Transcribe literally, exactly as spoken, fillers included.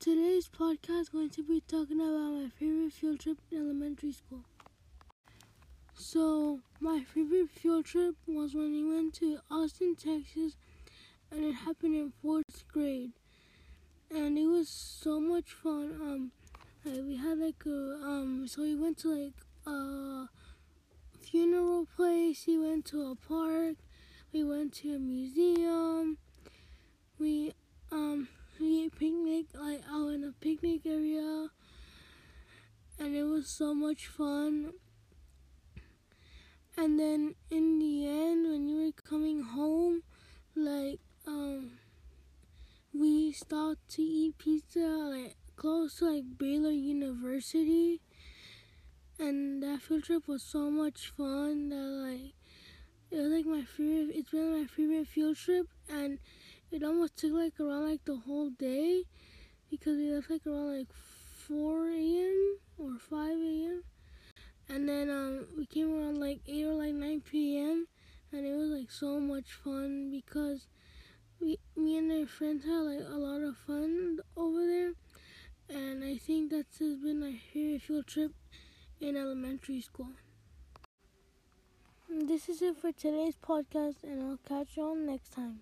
Today's podcast is going to be talking about my favorite field trip in elementary school. So, my favorite field trip was when we went to Austin, Texas, and it happened in fourth grade. And it was so much fun. Um, like we had like a, um, so we went to like a funeral place, we went to a park, we went to a museum, we, um, we ate picnic, like out in a picnic area, and it was so much fun. And then in the end, when we were coming home, like, um, we stopped to eat pizza, like, close to, like, Baylor University, and that field trip was so much fun that, like, it was, like, my favorite, it's been my favorite field trip, and it almost took, like, around, like, the whole day, because we left, like, around, like, four a.m. or five a.m., and then um, we came around like eight or like nine p.m. and it was like so much fun because we, me and my friends had like a lot of fun over there. And I think that's been my favorite field trip in elementary school. This is it for today's podcast, and I'll catch you all next time.